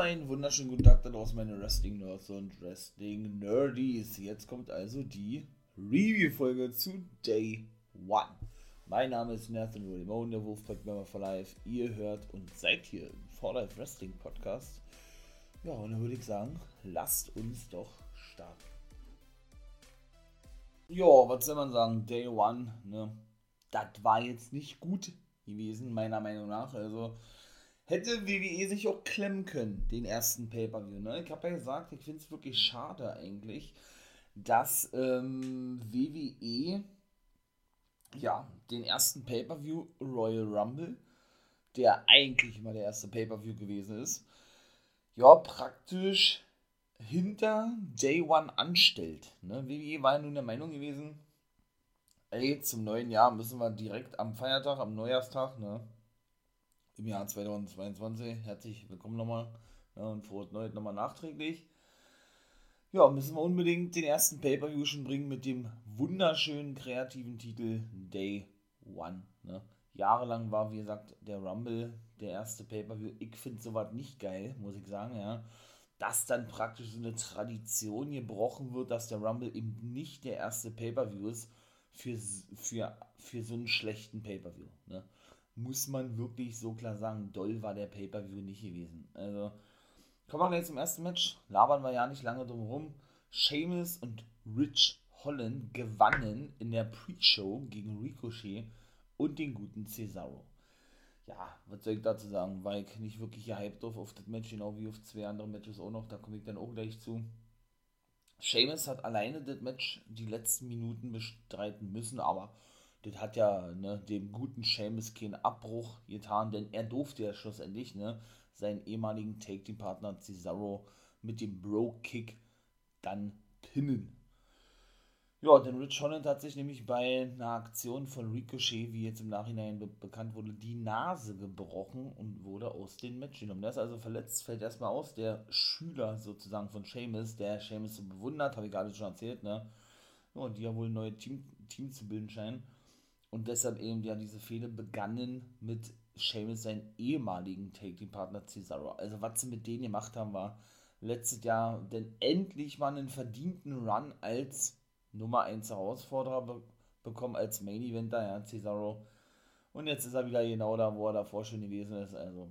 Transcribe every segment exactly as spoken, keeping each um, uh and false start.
Einen wunderschönen guten Tag da draußen, meine Wrestling-Nerds und Wrestling-Nerdies. Jetzt kommt also die Review-Folge zu Day One. Mein Name ist Nathan, William, der Wolfpack-Member for Life. Ihr hört und seid hier im four life Wrestling Podcast. Ja, und dann würde ich sagen, lasst uns doch starten. Ja, was soll man sagen? Day One, ne? Das war jetzt nicht gut gewesen, meiner Meinung nach. Also hätte W W E sich auch klemmen können, den ersten Pay-Per-View. Ne? Ich habe ja gesagt, ich finde es wirklich schade eigentlich, dass ähm, W W E ja den ersten Pay-Per-View Royal Rumble, der eigentlich immer der erste Pay-Per-View gewesen ist, ja praktisch hinter Day One anstellt. Ne? W W E war ja nun der Meinung gewesen, ey, zum neuen Jahr müssen wir direkt am Feiertag, am Neujahrstag, ne? Im Jahr zweitausendzweiundzwanzig, herzlich willkommen nochmal, ja, und frohes Neues nochmal nachträglich. Ja, müssen wir unbedingt den ersten Pay-Per-View schon bringen mit dem wunderschönen kreativen Titel Day One. Ne? Jahrelang war, wie gesagt, der Rumble der erste Pay-Per-View. Ich finde sowas nicht geil, muss ich sagen, ja. Dass dann praktisch so eine Tradition gebrochen wird, dass der Rumble eben nicht der erste Pay-Per-View ist für, für, für so einen schlechten Pay-Per-View, ne? Muss man wirklich so klar sagen, doll war der Pay-Per-View nicht gewesen. Also, kommen wir gleich zum ersten Match. Labern wir ja nicht lange drum rum. Sheamus und Ridge Holland gewannen in der Pre-Show gegen Ricochet und den guten Cesaro. Ja, was soll ich dazu sagen? War ich nicht wirklich gehypt drauf auf das Match, genau wie auf zwei andere Matches auch noch. Da komme ich dann auch gleich zu. Sheamus hat alleine das Match die letzten Minuten bestreiten müssen, aber das hat ja, ne, dem guten Sheamus keinen Abbruch getan, denn er durfte ja schlussendlich, ne, seinen ehemaligen Tag-Team-Partner Cesaro mit dem Bro-Kick dann pinnen. Ja, denn Ridge Holland hat sich nämlich bei einer Aktion von Ricochet, wie jetzt im Nachhinein be- bekannt wurde, die Nase gebrochen und wurde aus dem Match genommen. Der ist also verletzt, fällt erstmal aus. Der Schüler sozusagen von Sheamus, der Sheamus so bewundert, habe ich gerade schon erzählt, ne, ja, und die ja wohl ein neues Team, Team zu bilden scheinen. Und deshalb eben ja diese Fehde begannen mit Sheamus, seinen ehemaligen Tag-Team-Partner Cesaro. Also was sie mit denen gemacht haben, war letztes Jahr denn endlich mal einen verdienten Run als Nummer eins Herausforderer be- bekommen, als Main-Eventer, ja, Cesaro. Und jetzt ist er wieder genau da, wo er davor schon gewesen ist. Also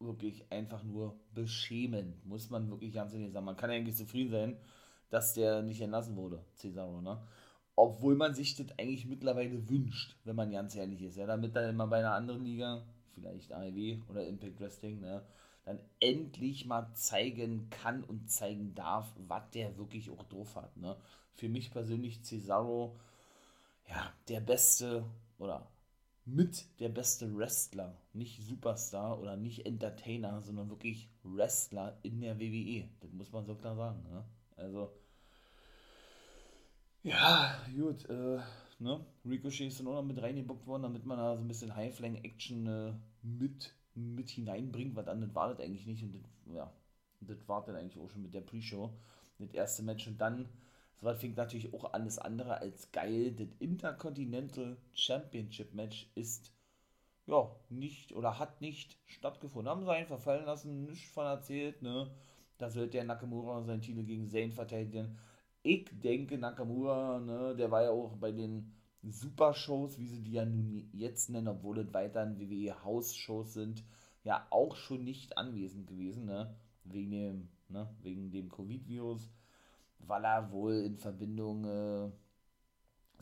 wirklich einfach nur beschämend, muss man wirklich ganz ehrlich sagen. Man kann eigentlich zufrieden sein, dass der nicht entlassen wurde, Cesaro, ne? Obwohl man sich das eigentlich mittlerweile wünscht, wenn man ganz ehrlich ist, ja, damit dann immer bei einer anderen Liga, vielleicht A E W oder Impact Wrestling, ne, dann endlich mal zeigen kann und zeigen darf, was der wirklich auch drauf hat, ne. Für mich persönlich Cesaro, ja, der beste oder mit der beste Wrestler, nicht Superstar oder nicht Entertainer, sondern wirklich Wrestler in der W W E, das muss man so klar sagen, ne, also. Ja, gut, äh, ne, Ricochet ist dann auch noch mit reingebuckt worden, damit man da so ein bisschen High-Flying-Action äh, mit, mit hineinbringt, weil dann das war das eigentlich nicht und das, ja, das war dann eigentlich auch schon mit der Pre-Show, das erste Match und dann, sowas fing natürlich auch alles andere als geil, das Intercontinental Championship Match ist, ja, nicht oder hat nicht stattgefunden, haben sie einen verfallen lassen, nichts von erzählt, ne, da sollte der Nakamura seinen Titel gegen Zayn verteidigen. Ich denke, Nakamura, ne, der war ja auch bei den Supershows, wie sie die ja nun jetzt nennen, obwohl das weiterhin W W E-House-Shows sind, ja auch schon nicht anwesend gewesen, ne, wegen dem, ne, wegen dem Covid-Virus, weil er wohl in Verbindung, äh,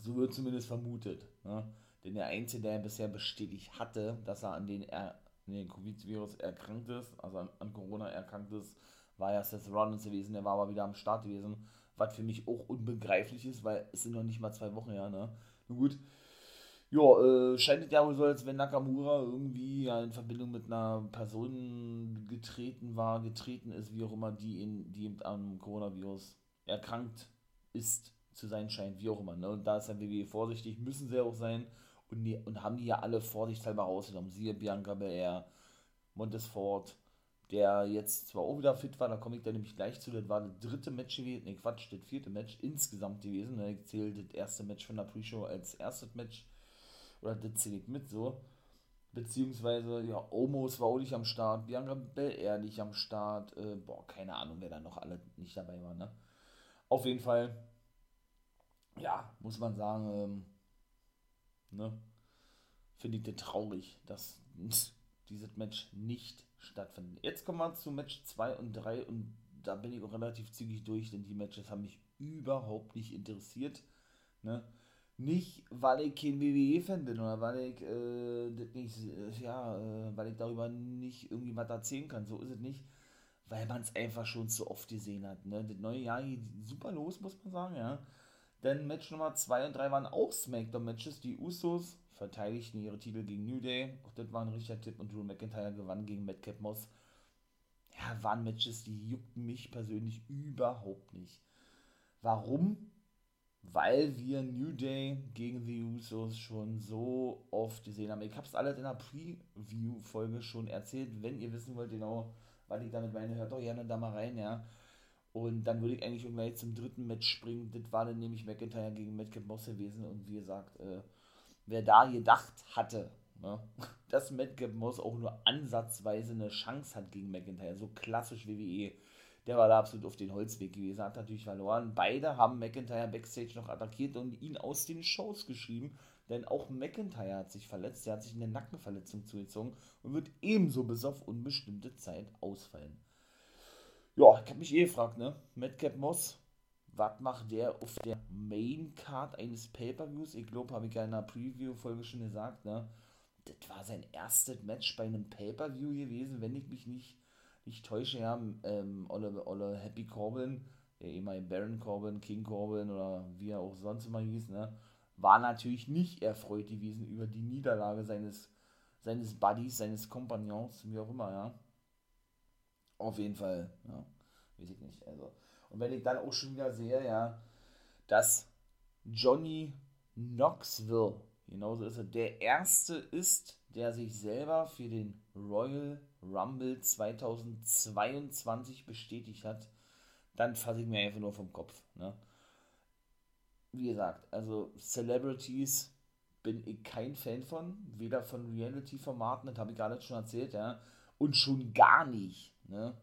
so wird zumindest vermutet, ne, denn der Einzige, der bisher bestätigt hatte, dass er an den, er- den Covid-Virus erkrankt ist, also an, an Corona erkrankt ist, war ja Seth Rollins gewesen, der war aber wieder am Start gewesen, was für mich auch unbegreiflich ist, weil es sind noch nicht mal zwei Wochen, ja, ne? Nun gut. Ja, äh, scheint es ja wohl so, als wenn Nakamura irgendwie ja, in Verbindung mit einer Person getreten war, getreten ist, wie auch immer, die, in, die eben am Coronavirus erkrankt ist, zu sein scheint, wie auch immer, ne? Und da ist der W W E vorsichtig, müssen sie ja auch sein und, die, und haben die ja alle vorsichtshalber rausgenommen. Siehe Bianca Belair, Montesfort, der jetzt zwar auch wieder fit war, da komme ich dann nämlich gleich zu, das war das dritte Match gewesen, ne Quatsch, das vierte Match insgesamt gewesen, ne, ich zähle das erste Match von der Pre-Show als erstes Match, oder das zähle ich mit so, Beziehungsweise, ja, Omos war auch nicht am Start, Bianca Belair nicht am Start, äh, boah, keine Ahnung, wer da noch alle nicht dabei war, ne? Auf jeden Fall, ja, muss man sagen, ähm, ne, finde ich das traurig, dass dieses Match nicht stattfindet. Jetzt kommen wir zu Match zwei und drei und da bin ich auch relativ zügig durch, denn die Matches haben mich überhaupt nicht interessiert, ne? Nicht, weil ich kein W W E-Fan bin oder weil ich äh, das nicht, ja, äh, weil ich darüber nicht irgendwie was erzählen kann. So ist es nicht, weil man es einfach schon zu oft gesehen hat. Ne? Das neue Jahr geht super los, muss man sagen, ja. Denn Match Nummer zwei und drei waren auch Smackdown-Matches. Die Usos verteidigten ihre Titel gegen New Day. Auch das war ein richtiger Tipp und Drew McIntyre gewann gegen Madcap Moss. Ja, waren Matches, die juckten mich persönlich überhaupt nicht. Warum? Weil wir New Day gegen The Usos schon so oft gesehen haben. Ich habe es alles in der Preview-Folge schon erzählt. Wenn ihr wissen wollt, genau, was ich damit meine, hört doch gerne da mal rein, ja. Und dann würde ich eigentlich schon gleich zum dritten Match springen. Das war dann nämlich McIntyre gegen Madcap Moss gewesen. Und wie gesagt, äh, wer da gedacht hatte, ne, dass Madcap Moss auch nur ansatzweise eine Chance hat gegen McIntyre, so klassisch W W E, der war da absolut auf den Holzweg gewesen, hat natürlich verloren. Beide haben McIntyre Backstage noch attackiert und ihn aus den Shows geschrieben, denn auch McIntyre hat sich verletzt, er hat sich eine Nackenverletzung zugezogen und wird ebenso bis auf unbestimmte Zeit ausfallen. Ja, ich habe mich eh gefragt, ne, Madcap Moss, was macht der auf der Main-Card eines Pay-Per-Views? Ich glaube, habe ich ja in einer Preview-Folge schon gesagt, ne, das war sein erstes Match bei einem Pay-Per-View gewesen, wenn ich mich nicht Ich täusche ja, ähm, Olle, Olle Happy Corbin, der ehemalige Baron Corbin, King Corbin oder wie er auch sonst immer hieß, ne, war natürlich nicht erfreut gewesen über die Niederlage seines, seines Buddies, seines Kompagnons, wie auch immer, ja. Auf jeden Fall, ja, weiß ich nicht, also. Und wenn ich dann auch schon wieder sehe, ja, dass Johnny Knoxville, genauso ist er, der erste ist, der sich selber für den Royal Rumble zweitausendzweiundzwanzig bestätigt hat, dann fasse ich mir einfach nur vom Kopf. Ne? Wie gesagt, also Celebrities bin ich kein Fan von, weder von Reality-Formaten, das habe ich gerade schon erzählt, ja, und schon gar nicht, ne,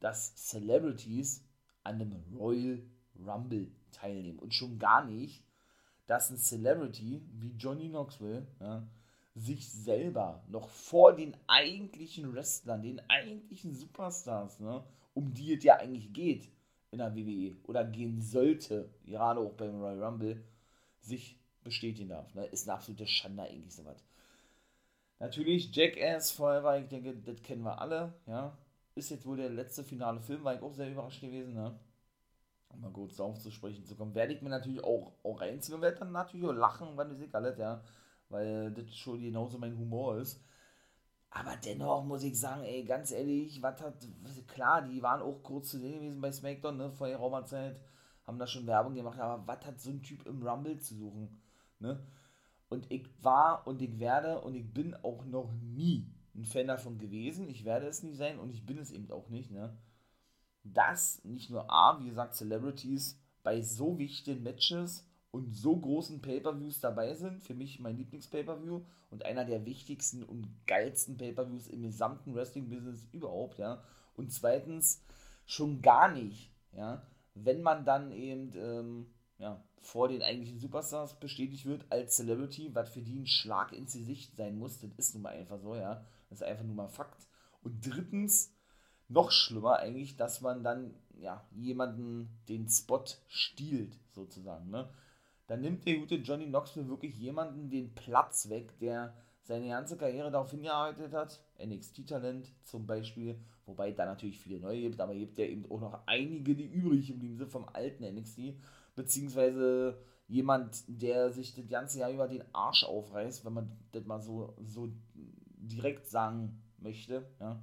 dass Celebrities an einem Royal Rumble teilnehmen und schon gar nicht, dass ein Celebrity wie Johnny Knoxville, ja, sich selber noch vor den eigentlichen Wrestlern, den eigentlichen Superstars, ne, um die es ja eigentlich geht in der W W E oder gehen sollte, gerade auch beim Royal Rumble, sich bestätigen darf. Ne. Ist eine absolute Schande eigentlich sowas. Natürlich Jackass, Forever, ich denke, das kennen wir alle, ja. Ist jetzt wohl der letzte finale Film, war ich auch sehr überrascht gewesen, ne. Um mal kurz darauf zu sprechen zu kommen, werde ich mir natürlich auch, auch reinziehen und werde dann natürlich auch lachen, weil das ist alles, ja, weil das schon genauso mein Humor ist. Aber dennoch muss ich sagen, ey, ganz ehrlich, was hat, klar, die waren auch kurz zu sehen gewesen bei SmackDown, ne, vor der Raumerzeit, haben da schon Werbung gemacht, aber was hat so ein Typ im Rumble zu suchen, ne? Und ich war und ich werde und ich bin auch noch nie ein Fan davon gewesen, ich werde es nie sein und ich bin es eben auch nicht, ne? Dass nicht nur A, wie gesagt, Celebrities bei so wichtigen Matches und so großen Pay-Per-Views dabei sind, für mich mein Lieblings-Pay-Per-View und einer der wichtigsten und geilsten Pay-Per-Views im gesamten Wrestling-Business überhaupt, ja. Und zweitens, schon gar nicht, ja, wenn man dann eben, ähm, ja, vor den eigentlichen Superstars bestätigt wird als Celebrity, was für die ein Schlag ins Gesicht sein muss, das ist nun mal einfach so, ja, das ist einfach nur mal Fakt. Und drittens, noch schlimmer eigentlich, dass man dann, ja, jemanden den Spot stiehlt, sozusagen, ne. Dann nimmt der gute Johnny Knoxville wirklich jemanden den Platz weg, der seine ganze Karriere darauf hingearbeitet hat, N X T-Talent zum Beispiel, wobei da natürlich viele neue gibt, aber gibt ja eben auch noch einige, die übrig geblieben sind vom alten N X T, beziehungsweise jemand, der sich das ganze Jahr über den Arsch aufreißt, wenn man das mal so, so direkt sagen möchte, ja,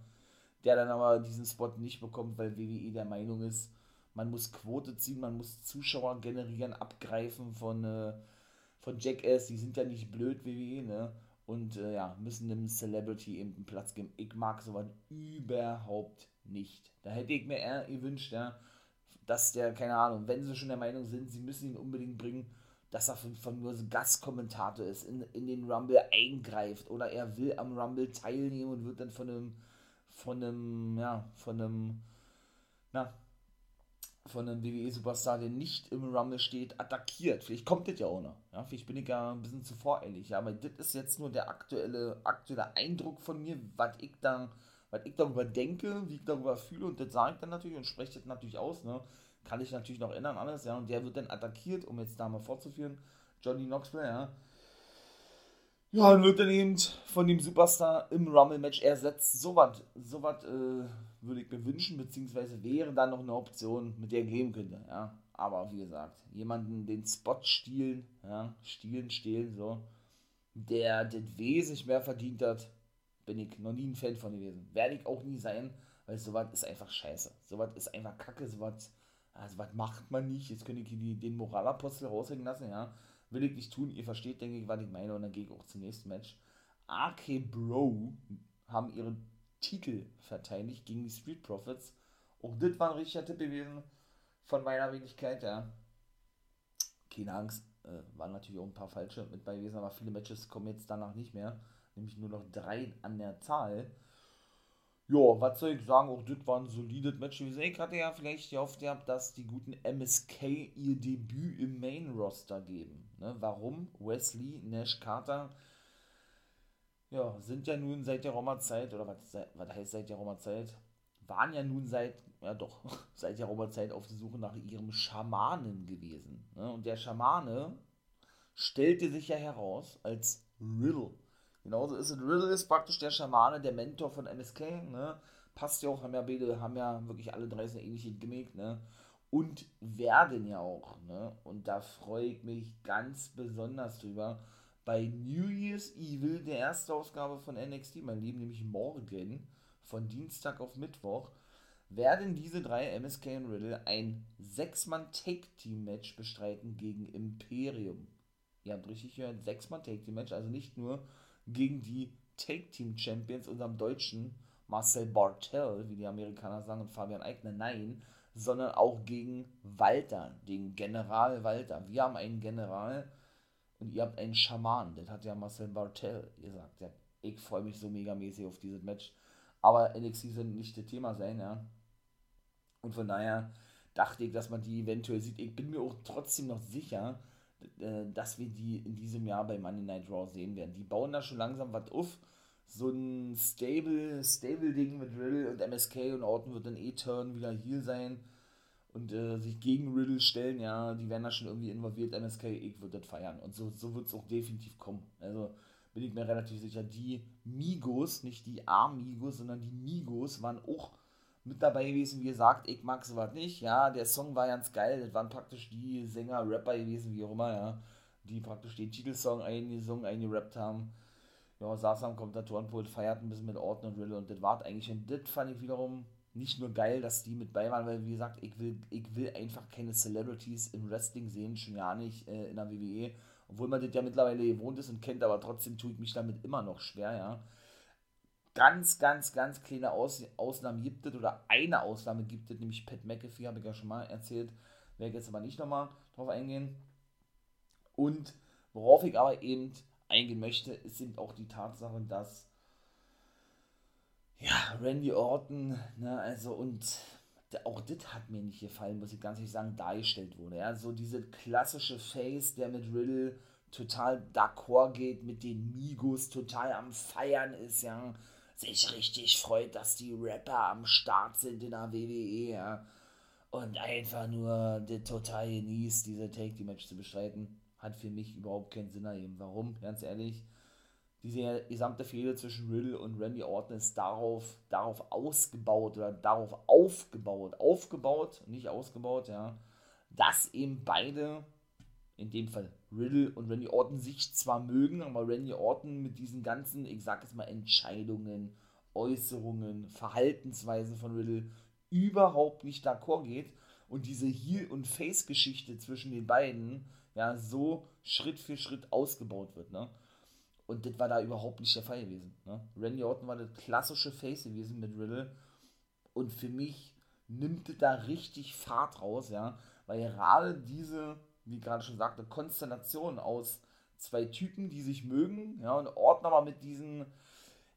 der dann aber diesen Spot nicht bekommt, weil W W E der Meinung ist, man muss Quote ziehen, man muss Zuschauer generieren, abgreifen von, äh, von Jackass, die sind ja nicht blöd, W W E, ne? Und äh, ja, müssen einem Celebrity eben einen Platz geben. Ich mag sowas überhaupt nicht. Da hätte ich mir eher gewünscht, ja, dass der, keine Ahnung, wenn sie schon der Meinung sind, sie müssen ihn unbedingt bringen, dass er von, von nur ein Gastkommentator ist, in, in den Rumble eingreift oder er will am Rumble teilnehmen und wird dann von einem, von einem, ja, von einem, na, von einem W W E-Superstar, der nicht im Rumble steht, attackiert. Vielleicht kommt das ja auch noch. Ja, vielleicht bin ich ja ein bisschen zu voreilig. Ja, aber das ist jetzt nur der aktuelle, aktuelle Eindruck von mir, was ich da, was ich darüber denke, wie ich darüber fühle, und das sage ich dann natürlich und spreche das natürlich aus, ne? Kann ich natürlich noch ändern, alles, ja, und der wird dann attackiert, um jetzt da mal fortzuführen, Johnny Knoxville, ja. Ja, und wird dann eben von dem Superstar im Rumble-Match ersetzt. So was, so was, äh, würde ich mir wünschen, beziehungsweise wäre dann noch eine Option, mit der ich leben könnte, ja. Aber wie gesagt, jemanden den Spot stehlen, ja, stehlen, stehlen, so, der das wesentlich mehr verdient hat, bin ich noch nie ein Fan von gewesen. Werde ich auch nie sein, weil sowas ist einfach scheiße. Sowas ist einfach kacke, sowas, also was macht man nicht, jetzt könnte ich die, den Moralapostel raushängen lassen, ja. Will ich nicht tun, ihr versteht, denke ich, was ich meine, und dann gehe ich auch zum nächsten Match. R K Bro haben ihren Titel verteidigt gegen die Street Profits. Auch das war ein richtiger Tipp gewesen von meiner Wenigkeit, ja. Keine Angst, äh, waren natürlich auch ein paar falsche mit bei gewesen, aber viele Matches kommen jetzt danach nicht mehr. Nämlich nur noch drei an der Zahl. Ja, was soll ich sagen, auch das war ein solides Match gewesen. Ich hatte ja vielleicht gehofft gehabt, dass die guten M S K ihr Debüt im Main-Roster geben. Ne? Warum? Wesley, Nash, Carter... Ja, sind ja nun seit der Roma-Zeit, oder was, was heißt seit der Roma-Zeit, waren ja nun seit, ja doch, seit der Roma-Zeit auf der Suche nach ihrem Schamanen gewesen. Ne? Und der Schamane stellte sich ja heraus als Riddle. Genauso ist es, Riddle ist praktisch der Schamane, der Mentor von M S K, ne? Passt ja auch, haben ja beide, haben ja wirklich alle drei so ähnliche Gimmick, ne? Und werden ja auch, ne? Und da freue ich mich ganz besonders drüber, bei New Year's Evil, der erste Ausgabe von N X T, mein Lieben, nämlich morgen, von Dienstag auf Mittwoch, werden diese drei, M S K und Riddle, ein sechs Mann Tag Team Match bestreiten gegen Imperium. Ihr habt richtig gehört, sechs Mann Tag Team Match, also nicht nur gegen die Tag-Team-Champions, unserem deutschen Marcel Bartel, wie die Amerikaner sagen, und Fabian Aigner, nein, sondern auch gegen Walter, den General Walter. Wir haben einen General... Und ihr habt einen Schaman, das hat ja Marcel Bartel gesagt. Ja, ich freue mich so megamäßig auf dieses Match. Aber N X T soll nicht das Thema sein, ja. Und von daher dachte ich, dass man die eventuell sieht. Ich bin mir auch trotzdem noch sicher, dass wir die in diesem Jahr bei Monday Night Raw sehen werden. Die bauen da schon langsam was auf. So ein Stable, Stable-Ding mit Riddle und M S K, und Orton wird dann eh turn wieder hier sein. Und äh, sich gegen Riddle stellen, ja, die werden da schon irgendwie involviert, M S K, ich würde das feiern. Und so, so wird es auch definitiv kommen. Also bin ich mir relativ sicher, die Migos, nicht die Amigos, sondern die Migos waren auch mit dabei gewesen, wie gesagt, ich mag sowas nicht. Ja, der Song war ganz geil, das waren praktisch die Sänger, Rapper gewesen, wie auch immer, ja, die praktisch den Titelsong eingesungen, eingerappt haben. Ja, saß am Kommentatorenpult, feiert ein bisschen mit Orton und Riddle, und das war eigentlich, und das fand ich wiederum... Nicht nur geil, dass die mit bei waren, weil, wie gesagt, ich will, ich will einfach keine Celebrities im Wrestling sehen, schon ja nicht äh, in der W W E, obwohl man das ja mittlerweile gewohnt ist und kennt, aber trotzdem tue ich mich damit immer noch schwer, ja. Ganz, ganz, ganz kleine Aus- Ausnahmen gibt es, oder eine Ausnahme gibt es, nämlich Pat McAfee, habe ich ja schon mal erzählt, werde ich jetzt aber nicht nochmal drauf eingehen. Und worauf ich aber eben eingehen möchte, ist eben auch die Tatsache, dass ja, Randy Orton, ne, also, und auch das hat mir nicht gefallen, muss ich ganz ehrlich sagen, dargestellt wurde, ja, so diese klassische Face, der mit Riddle total d'accord geht, mit den Migos total am Feiern ist, ja, sich richtig freut, dass die Rapper am Start sind in der W W E, ja, und einfach nur das total genießt, diese Take-The-Match zu bestreiten, hat für mich überhaupt keinen Sinn ergeben. Warum, ganz ehrlich? Diese gesamte Fehde zwischen Riddle und Randy Orton ist darauf, darauf ausgebaut oder darauf aufgebaut, aufgebaut, nicht ausgebaut, ja, dass eben beide, in dem Fall Riddle und Randy Orton, sich zwar mögen, aber Randy Orton mit diesen ganzen, ich sag jetzt mal, Entscheidungen, Äußerungen, Verhaltensweisen von Riddle überhaupt nicht d'accord geht, und diese Heel- und Face-Geschichte zwischen den beiden, ja, so Schritt für Schritt ausgebaut wird, ne? Und das war da überhaupt nicht der Fall gewesen. Ne? Randy Orton war das klassische Face gewesen mit Riddle. Und für mich nimmt das da richtig Fahrt raus, ja. Weil gerade diese wie gerade schon sagte, Konstellation aus zwei Typen, die sich mögen, ja, und Orton aber mit diesen,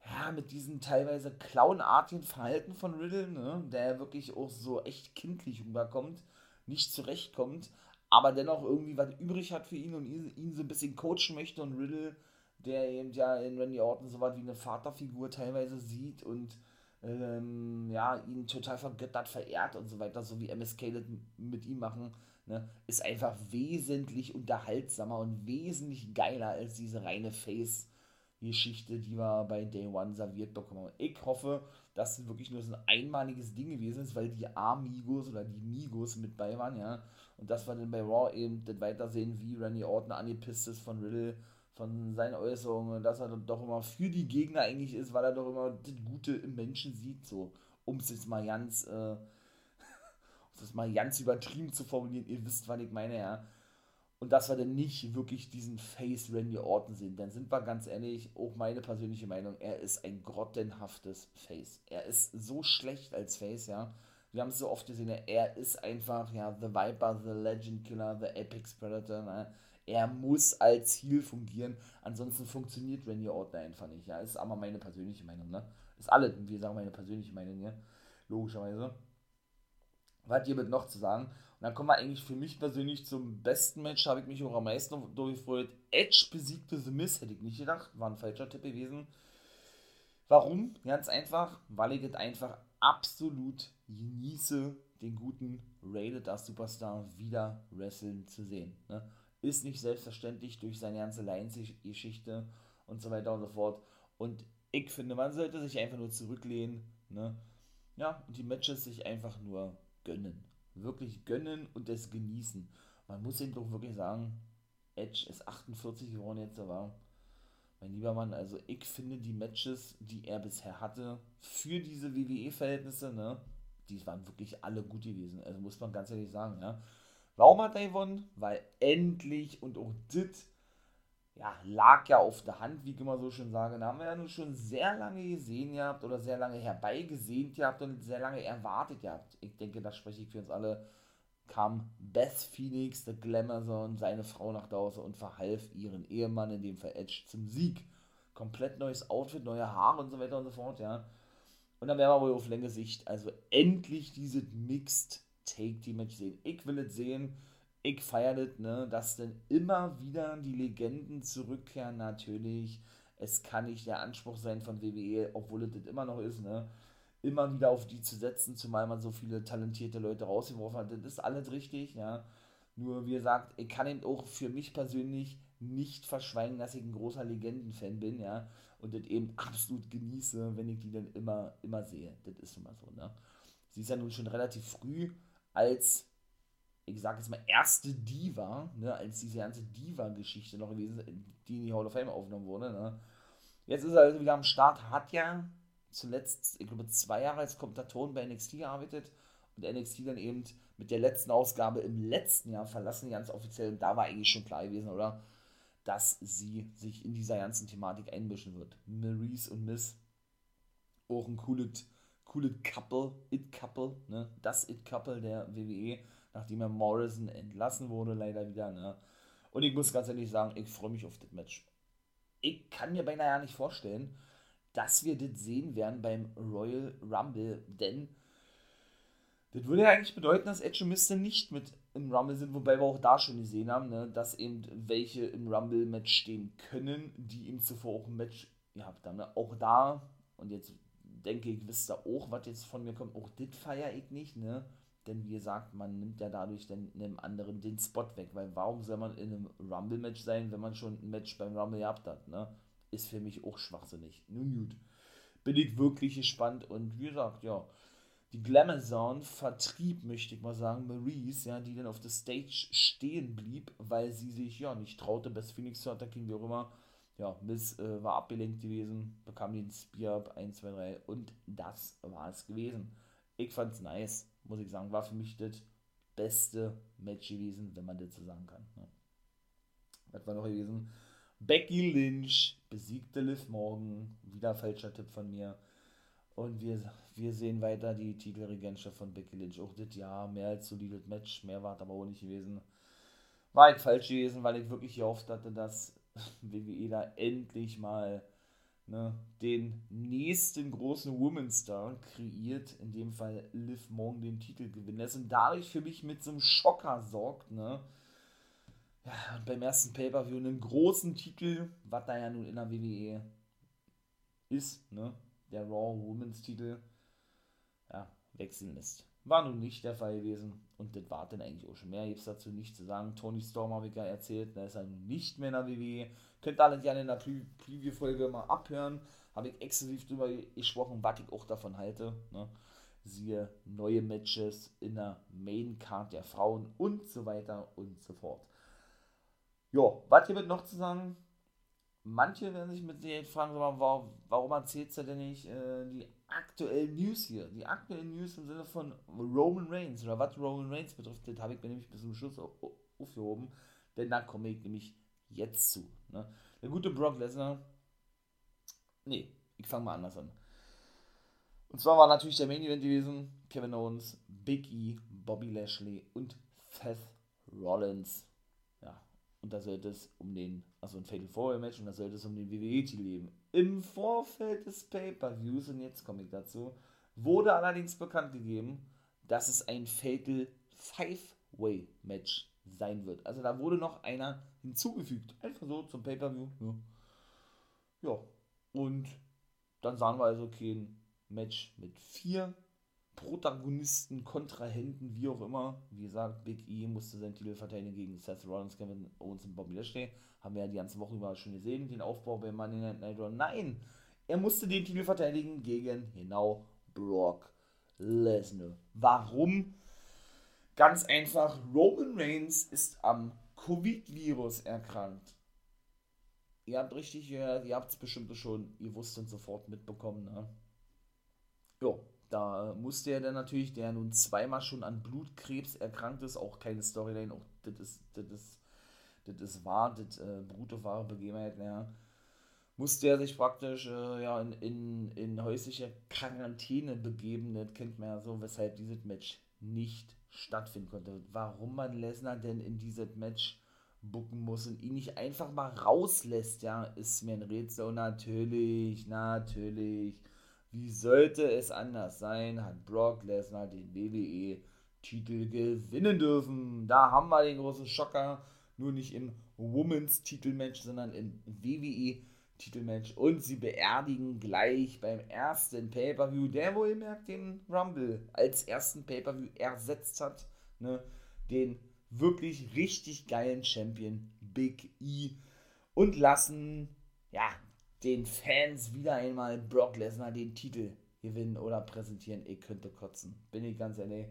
ja, mit diesen teilweise clownartigen Verhalten von Riddle, ne, der wirklich auch so echt kindlich rüberkommt, nicht zurechtkommt, aber dennoch irgendwie was übrig hat für ihn und ihn, ihn so ein bisschen coachen möchte, und Riddle, der eben ja in Randy Orton so was wie eine Vaterfigur teilweise sieht und ähm, ja, ihn total vergöttert, verehrt und so weiter, so wie M S K das mit ihm machen, ne, ist einfach wesentlich unterhaltsamer und wesentlich geiler als diese reine Face-Geschichte, die wir bei Day One serviert bekommen. Und ich hoffe, dass es wirklich nur so ein einmaliges Ding gewesen ist, weil die Amigos oder die Migos mit bei waren, ja, und dass wir dann bei Raw eben das weitersehen, wie Randy Orton angepisst ist von Riddle, von seinen Äußerungen, dass er doch immer für die Gegner eigentlich ist, weil er doch immer das Gute im Menschen sieht, so, um es jetzt mal ganz, äh, um es mal ganz übertrieben zu formulieren, ihr wisst, was ich meine, ja, und dass wir dann nicht wirklich diesen Face Randy Orton sehen, dann sind wir ganz ehrlich, auch meine persönliche Meinung, er ist ein grottenhaftes Face, er ist so schlecht als Face, ja, wir haben es so oft gesehen, ja, er ist einfach, ja, The Viper, The Legend Killer, The Apex Predator, ne? Er muss als Ziel fungieren, ansonsten funktioniert Randy Orton einfach nicht. Ja, ist aber meine persönliche Meinung, ne? Ist alle, wie gesagt, meine persönliche Meinung, ja? Logischerweise. Was hiermit noch zu sagen? Und dann kommen wir eigentlich für mich persönlich zum besten Match, habe ich mich auch am meisten durchgefreut. Edge besiegte The Miz, hätte ich nicht gedacht, war ein falscher Tipp gewesen. Warum? Ganz einfach, weil ich es einfach absolut genieße, den guten Rated R Superstar wieder wrestlen zu sehen, ne? Ist nicht selbstverständlich durch seine ganze Leidensgeschichte und so weiter und so fort. Und ich finde, man sollte sich einfach nur zurücklehnen, ne? Ja, und die Matches sich einfach nur gönnen. Wirklich gönnen und es genießen. Man muss eben doch wirklich sagen, Edge ist achtundvierzig geworden jetzt, aber mein lieber Mann, also ich finde die Matches, die er bisher hatte, für diese W W E-Verhältnisse, ne, die waren wirklich alle gut gewesen. Also muss man ganz ehrlich sagen, ja. Warum hat er gewonnen? Weil endlich, und auch das, ja, lag ja auf der Hand, wie ich immer so schön sage, da haben wir ja nun schon sehr lange gesehen gehabt oder sehr lange herbeigesehnt gehabt und sehr lange erwartet gehabt. Ich denke, da spreche ich für uns alle, kam Beth Phoenix, der Glamazon, seine Frau nach draußen und verhalf ihren Ehemann, in dem Fall Edge, zum Sieg. Komplett neues Outfit, neue Haare und so weiter und so fort, ja. Und dann werden wir wohl auf längere Sicht, also endlich diese Mixed Take-Team-Match sehen. Ich will es sehen, ich feiere das, ne, dass dann immer wieder die Legenden zurückkehren, natürlich, es kann nicht der Anspruch sein von W W E, obwohl es das immer noch ist, ne, immer wieder auf die zu setzen, zumal man so viele talentierte Leute rausgeworfen hat, das ist alles richtig, ja, nur wie gesagt, ich kann eben auch für mich persönlich nicht verschweigen, dass ich ein großer Legenden-Fan bin, ja, und das eben absolut genieße, wenn ich die dann immer, immer sehe, das ist nun mal so, ne. Sie ist ja nun schon relativ früh als, ich sag jetzt mal, erste Diva, ne, als diese ganze Diva-Geschichte noch gewesen ist, die in die Hall of Fame aufgenommen wurde, ne. Jetzt ist er also wieder am Start, hat ja zuletzt, ich glaube, zwei Jahre als Kommentatorin bei N X T gearbeitet und N X T dann eben mit der letzten Ausgabe im letzten Jahr verlassen, ganz offiziell, und da war eigentlich schon klar gewesen, oder, dass sie sich in dieser ganzen Thematik einmischen wird. Maryse und Miz, auch ein cooles Coole Couple, It-Couple, ne, das It-Couple der W W E, nachdem er Morrison entlassen wurde, leider wieder, ne, und ich muss ganz ehrlich sagen, ich freue mich auf das Match. Ich kann mir beinahe ja nicht vorstellen, dass wir das sehen werden beim Royal Rumble, denn das würde ja eigentlich bedeuten, dass Edge und Miz nicht mit im Rumble sind, wobei wir auch da schon gesehen haben, ne, dass eben welche im Rumble-Match stehen können, die eben zuvor auch ein Match gehabt haben, ne, auch da, und jetzt denke ich, wisst ihr auch, was jetzt von mir kommt, auch das feiere ich nicht, ne, denn wie gesagt, man nimmt ja dadurch dann einem anderen den Spot weg, weil warum soll man in einem Rumble-Match sein, wenn man schon ein Match beim Rumble gehabt hat, ne, ist für mich auch schwachsinnig, nun gut, bin ich wirklich gespannt, und wie gesagt, ja, die Glamazon vertrieb, möchte ich mal sagen, Maryse, ja, die dann auf der Stage stehen blieb, weil sie sich, ja, nicht traute, Beth Phoenix zu attackieren, wie auch immer. Ja, Miz äh, war abgelenkt gewesen, bekam den Spear-Up, eins, zwei, drei, und das war es gewesen. Ich fand's nice, muss ich sagen, war für mich das beste Match gewesen, wenn man das so sagen kann. Ne? Was war noch gewesen? Becky Lynch besiegte Liv Morgan, wieder falscher Tipp von mir. Und wir, wir sehen weiter die Titelregentschaft von Becky Lynch. Auch das, ja, mehr als solides Match, mehr war es aber auch nicht gewesen. war ich falsch gewesen, weil ich wirklich gehofft hatte, dass W W E da endlich mal, ne, den nächsten großen Women's Star kreiert, in dem Fall Liv Morgan den Titel gewinnen lässt und dadurch für mich mit so einem Schocker sorgt, ne. Ja, und beim ersten Pay-Per-View einen großen Titel, was da ja nun in der W W E ist, ne, der Raw Women's Titel, ja, wechseln lässt. War nun nicht der Fall gewesen und das war dann eigentlich auch schon mehr, gibt's dazu nicht zu sagen. Tony Storm habe ich ja erzählt, da ist er nun nicht mehr in der W W E. Könnt ihr alle gerne in der Pre- Preview-Folge mal abhören, habe ich exklusiv drüber gesprochen, was ich auch davon halte, ne. Siehe neue Matches in der Main-Card der Frauen und so weiter und so fort. Jo, was hier wird noch zu sagen? Manche werden sich mit Sicherheit fragen, warum, warum erzählst du denn nicht äh, die aktuellen News hier? Die aktuellen News im Sinne von Roman Reigns oder was Roman Reigns betrifft, das habe ich mir nämlich bis zum Schluss aufgehoben, denn da komme ich nämlich jetzt zu. Ne? Der gute Brock Lesnar, nee, ich fange mal anders an. Und zwar war natürlich der Main Event gewesen, Kevin Owens, Big E, Bobby Lashley und Seth Rollins. Und da sollte es um den, also ein Fatal Four Match, und da sollte es um den W W E-Titel geben. Im Vorfeld des Pay-Per-Views, und jetzt komme ich dazu, wurde allerdings bekannt gegeben, dass es ein Fatal Five-Way Match sein wird. Also da wurde noch einer hinzugefügt. Einfach so zum Pay-Per-View. Ja, ja. Und dann sahen wir also, okay, ein Match mit vier Protagonisten, Kontrahenten, wie auch immer. Wie gesagt, Big E musste seinen Titel verteidigen gegen Seth Rollins, Kevin Owens und Bobby Lashley. Haben wir ja die ganze Woche über schon gesehen, den Aufbau bei Monday Night, Night Raw. Nein, er musste den Titel verteidigen gegen, genau, Brock Lesnar. Warum? Ganz einfach, Roman Reigns ist am Covid-Virus erkrankt. Ihr habt richtig gehört, ihr habt es bestimmt schon, ihr wusstet sofort mitbekommen, ne? Jo. Da musste er dann natürlich, der nun zweimal schon an Blutkrebs erkrankt ist, auch keine Storyline, auch das ist, das ist, das ist wahr, das äh, brute wahre Begebenheit, naja, musste er sich praktisch äh, ja, in, in, in häusliche Quarantäne begeben, das kennt man ja so, weshalb dieses Match nicht stattfinden konnte. Warum man Lesnar denn in dieses Match bucken muss und ihn nicht einfach mal rauslässt, ja, ist mir ein Rätsel. Und natürlich, natürlich, wie sollte es anders sein, hat Brock Lesnar den W W E-Titel gewinnen dürfen. Da haben wir den großen Schocker, nur nicht im Women's-Titelmatch, sondern im W W E-Titelmatch. Und sie beerdigen gleich beim ersten Pay-Per-View, der wohlgemerkt den Rumble als ersten Pay-Per-View ersetzt hat, ne? Den wirklich richtig geilen Champion Big E, und lassen, ja, den Fans wieder einmal Brock Lesnar den Titel gewinnen oder präsentieren. Ich könnte kotzen. Bin ich ganz ehrlich.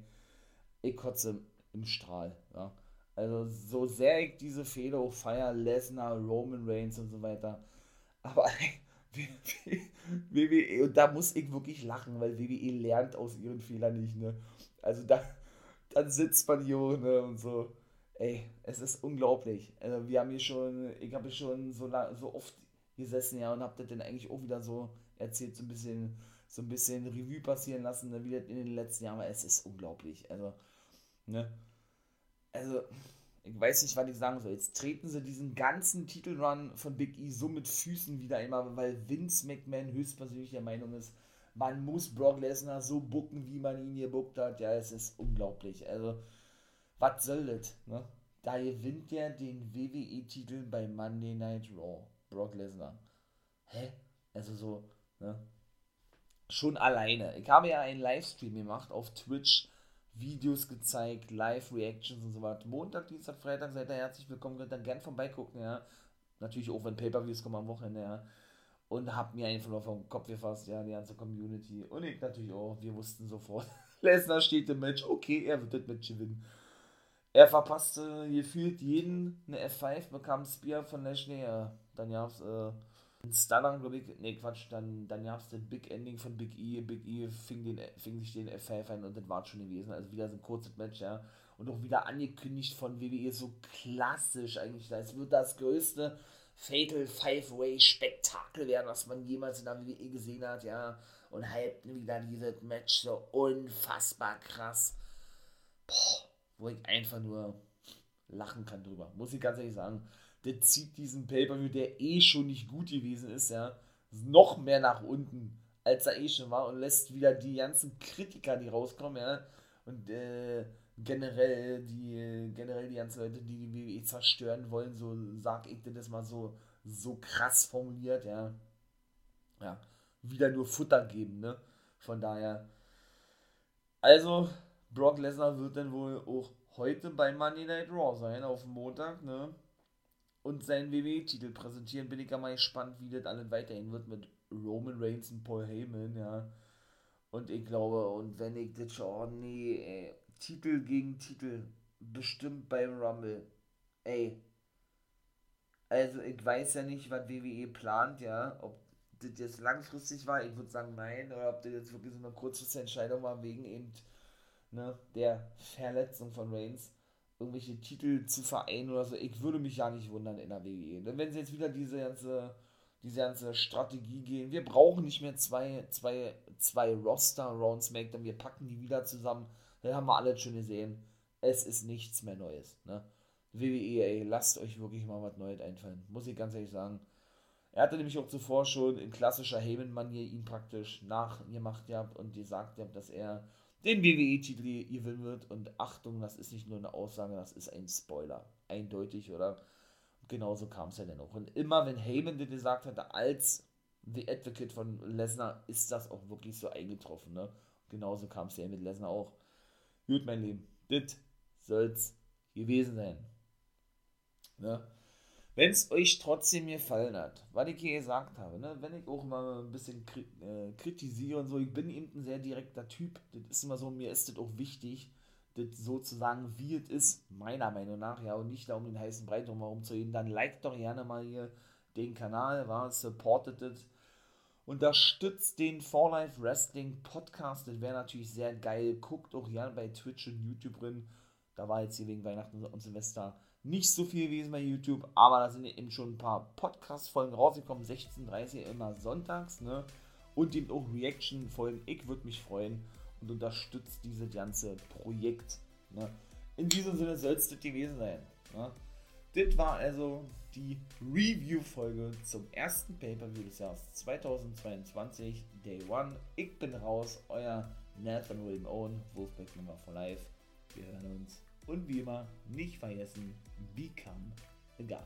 Ich kotze im Strahl. Ja. Also so sehr ich diese Fehde auch feiere, Lesnar, Roman Reigns und so weiter. Aber W W E, und da muss ich wirklich lachen, weil W W E lernt aus ihren Fehlern nicht, ne? Also da, dann sitzt man hier, ne, und so. Ey, es ist unglaublich. Also wir haben hier schon, ich habe hier schon so, lang, so oft gesessen, ja, und hab das dann eigentlich auch wieder so erzählt, so ein bisschen, so ein bisschen Revue passieren lassen, ne, wie das in den letzten Jahren war. Es ist unglaublich, also, ne, also, ich weiß nicht, was ich sagen soll. Jetzt treten sie diesen ganzen Titelrun von Big E so mit Füßen wieder einmal, weil Vince McMahon höchstpersönlich der Meinung ist, man muss Brock Lesnar so bucken, wie man ihn hier buckt hat. Ja, es ist unglaublich, also, was soll das, ne? Da gewinnt er den W W E-Titel bei Monday Night Raw, Brock Lesnar. Hä? Also so, ne? Schon alleine. Ich habe ja einen Livestream gemacht auf Twitch, Videos gezeigt, Live-Reactions und so was. Montag, Dienstag, Freitag, seid ihr herzlich willkommen, könnt dann gern vorbeigucken, ja. Natürlich auch, wenn Pay-Per-Views kommen am Wochenende, ja. Und hab mir einfach noch vom Kopf gefasst, ja, die ganze Community. Und ich natürlich auch, wir wussten sofort, Lesnar steht im Match, okay, er wird das Match gewinnen. Er verpasste gefühlt jeden eine F fünf, bekam Spear von Lashley, ja. Dann gab es äh, einen Stunner, glaube ich, ne Quatsch, dann, dann gab es den Big Ending von Big E, Big E fing, den, fing sich den F fünf ein und das war schon gewesen, also wieder so ein kurzes Match, ja, und auch wieder angekündigt von W W E, so klassisch eigentlich, es wird das größte Fatal Five-Way Spektakel werden, was man jemals in der W W E gesehen hat, ja, und hypt wieder dieses Match so unfassbar krass, boah, wo ich einfach nur lachen kann drüber. Muss ich ganz ehrlich sagen. Der zieht diesen Pay-Per-View, der eh schon nicht gut gewesen ist, ja, noch mehr nach unten, als er eh schon war, und lässt wieder die ganzen Kritiker, die rauskommen, ja, und äh, generell die generell die ganzen Leute, die die W W E zerstören wollen, so sag ich dir das mal so, so krass formuliert, ja, ja, wieder nur Futter geben, ne, von daher, also, Brock Lesnar wird dann wohl auch heute bei Monday Night Raw sein, auf Montag, ne, und seinen W W E-Titel präsentieren. Bin ich ja mal gespannt, wie das alles weiterhin wird mit Roman Reigns und Paul Heyman, ja. Und ich glaube, und wenn ich das schon, nee, ey, Titel gegen Titel, bestimmt beim Rumble, ey. Also, ich weiß ja nicht, was W W E plant, ja, ob das jetzt langfristig war, ich würde sagen, nein, oder ob das jetzt wirklich so eine kurzfristige Entscheidung war, wegen eben, ne, der Verletzung von Reigns, irgendwelche Titel zu vereinen oder so. Ich würde mich ja nicht wundern in der W W E. Denn wenn sie jetzt wieder diese ganze, diese ganze Strategie gehen, wir brauchen nicht mehr zwei, zwei, zwei Roster-Rounds, denn wir packen die wieder zusammen, dann haben wir alle schon gesehen, es ist nichts mehr Neues. Ne? W W E, ey, lasst euch wirklich mal was Neues einfallen, muss ich ganz ehrlich sagen. Er hatte nämlich auch zuvor schon in klassischer Heyman-Manier ihn praktisch nachgemacht gehabt und gesagt gehabt, dass er den W W E-Titel gewinnen wird, und Achtung, das ist nicht nur eine Aussage, das ist ein Spoiler. Eindeutig, oder? Genauso kam es ja dann auch. Und immer, wenn Heyman das gesagt hatte, als The Advocate von Lesnar, ist das auch wirklich so eingetroffen, ne? Genauso kam es ja mit Lesnar auch. Gut, mein Lieben, das soll's gewesen sein. Ne? Wenn es euch trotzdem gefallen hat, was ich hier gesagt habe, ne, wenn ich auch mal ein bisschen kri- äh, kritisiere und so, ich bin eben ein sehr direkter Typ, das ist immer so, mir ist das auch wichtig, das so zu sagen, wie es ist, meiner Meinung nach, ja, und nicht da um den heißen Brei drumherum zu reden, dann liked doch gerne mal hier den Kanal, war, supportet it, unterstützt den four life Wrestling Podcast, das wäre natürlich sehr geil, guckt auch gerne bei Twitch und YouTube drin, da war jetzt hier wegen Weihnachten und Silvester nicht so viel gewesen bei YouTube, aber da sind eben schon ein paar Podcast-Folgen rausgekommen, sechzehn Uhr dreißig immer sonntags, ne? Und eben auch Reaction-Folgen. Ich würde mich freuen und unterstützt dieses ganze Projekt, ne? In diesem Sinne soll es das gewesen sein, ne? Das war also die Review-Folge zum ersten Pay-Per-View des Jahres zweitausendzweiundzwanzig, Day One. Ich bin raus, euer Nathan William Owen, Wolfpack Number four life. Wir hören uns. Und wie immer, nicht vergessen, become a guy.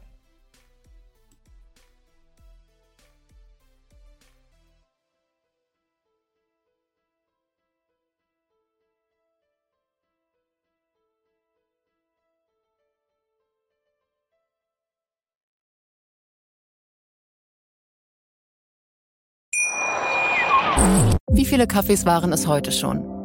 Wie viele Kaffees waren es heute schon?